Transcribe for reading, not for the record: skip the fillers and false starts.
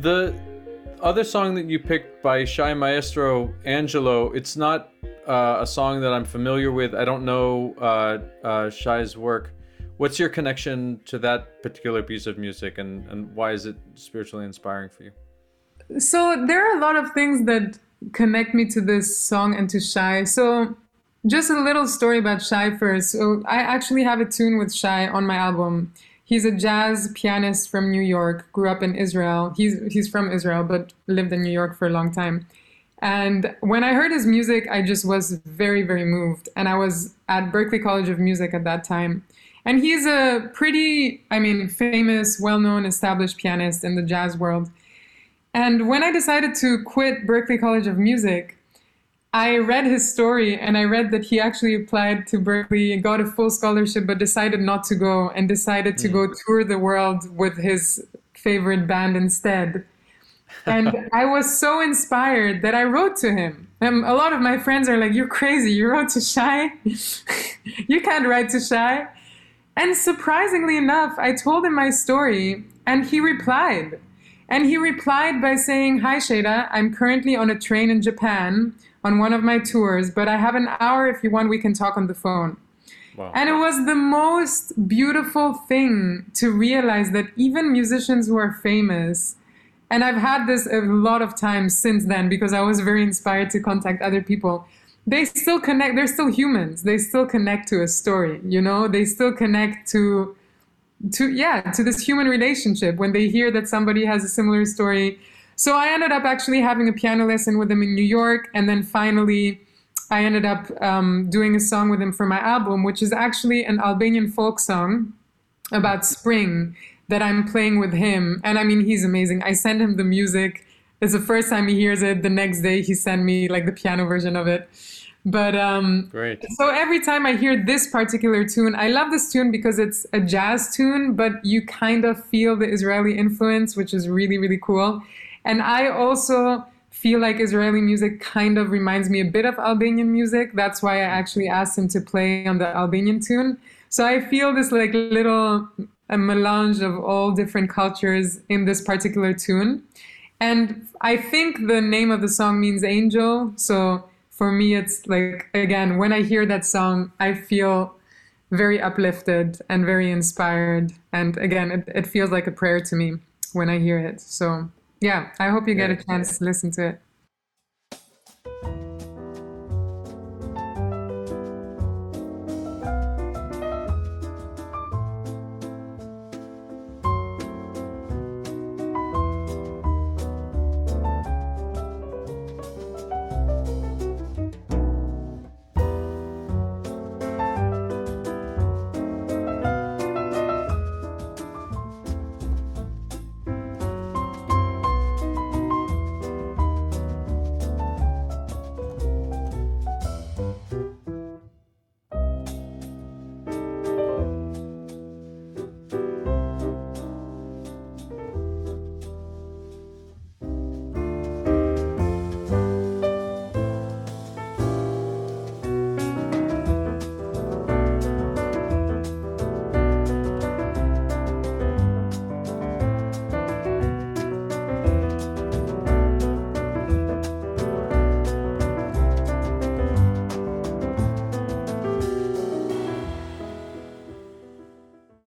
The other song that you picked by Shai Maestro, Angelo, it's not a song that I'm familiar with. I don't know Shai's work. What's your connection to that particular piece of music, and why is it spiritually inspiring for you? So there are a lot of things that connect me to this song and to Shai. So just a little story about Shai first. So I actually have a tune with Shai on my album. He's a jazz pianist from New York, grew up in Israel. He's from Israel, but lived in New York for a long time. And when I heard his music, I just was very, very moved. And I was at Berklee College of Music at that time. And he's a pretty, famous, well-known, established pianist in the jazz world. And when I decided to quit Berklee College of Music, I read his story, and I read that he actually applied to Berklee, got a full scholarship, but decided not to go, and decided to go tour the world with his favorite band instead. And I was so inspired that I wrote to him. A lot of my friends are like, "You're crazy, you wrote to Shai? You can't write to Shai." And surprisingly enough, I told him my story, and he replied. And he replied by saying, "Hi, Shada, I'm currently on a train in Japan on one of my tours, but I have an hour. If you want, we can talk on the phone." Wow. And it was the most beautiful thing to realize that even musicians who are famous, and I've had this a lot of times since then because I was very inspired to contact other people, they still connect. They're still humans. They still connect to a story, you know? They still connect to this human relationship when they hear that somebody has a similar story. So I ended up actually having a piano lesson with him in New York, and then finally I ended up doing a song with him for my album, which is actually an Albanian folk song about spring that I'm playing with him. And he's amazing. I send him the music. It's the first time he hears it. The next day he sent me like the piano version of it. But great. So every time I hear this particular tune, I love this tune because it's a jazz tune, but you kind of feel the Israeli influence, which is really, really cool. And I also feel like Israeli music kind of reminds me a bit of Albanian music. That's why I actually asked him to play on the Albanian tune. So I feel this like little melange of all different cultures in this particular tune. And I think the name of the song means angel. So for me, it's like, again, when I hear that song, I feel very uplifted and very inspired. And again, it feels like a prayer to me when I hear it. So yeah, I hope you get a chance to listen to it.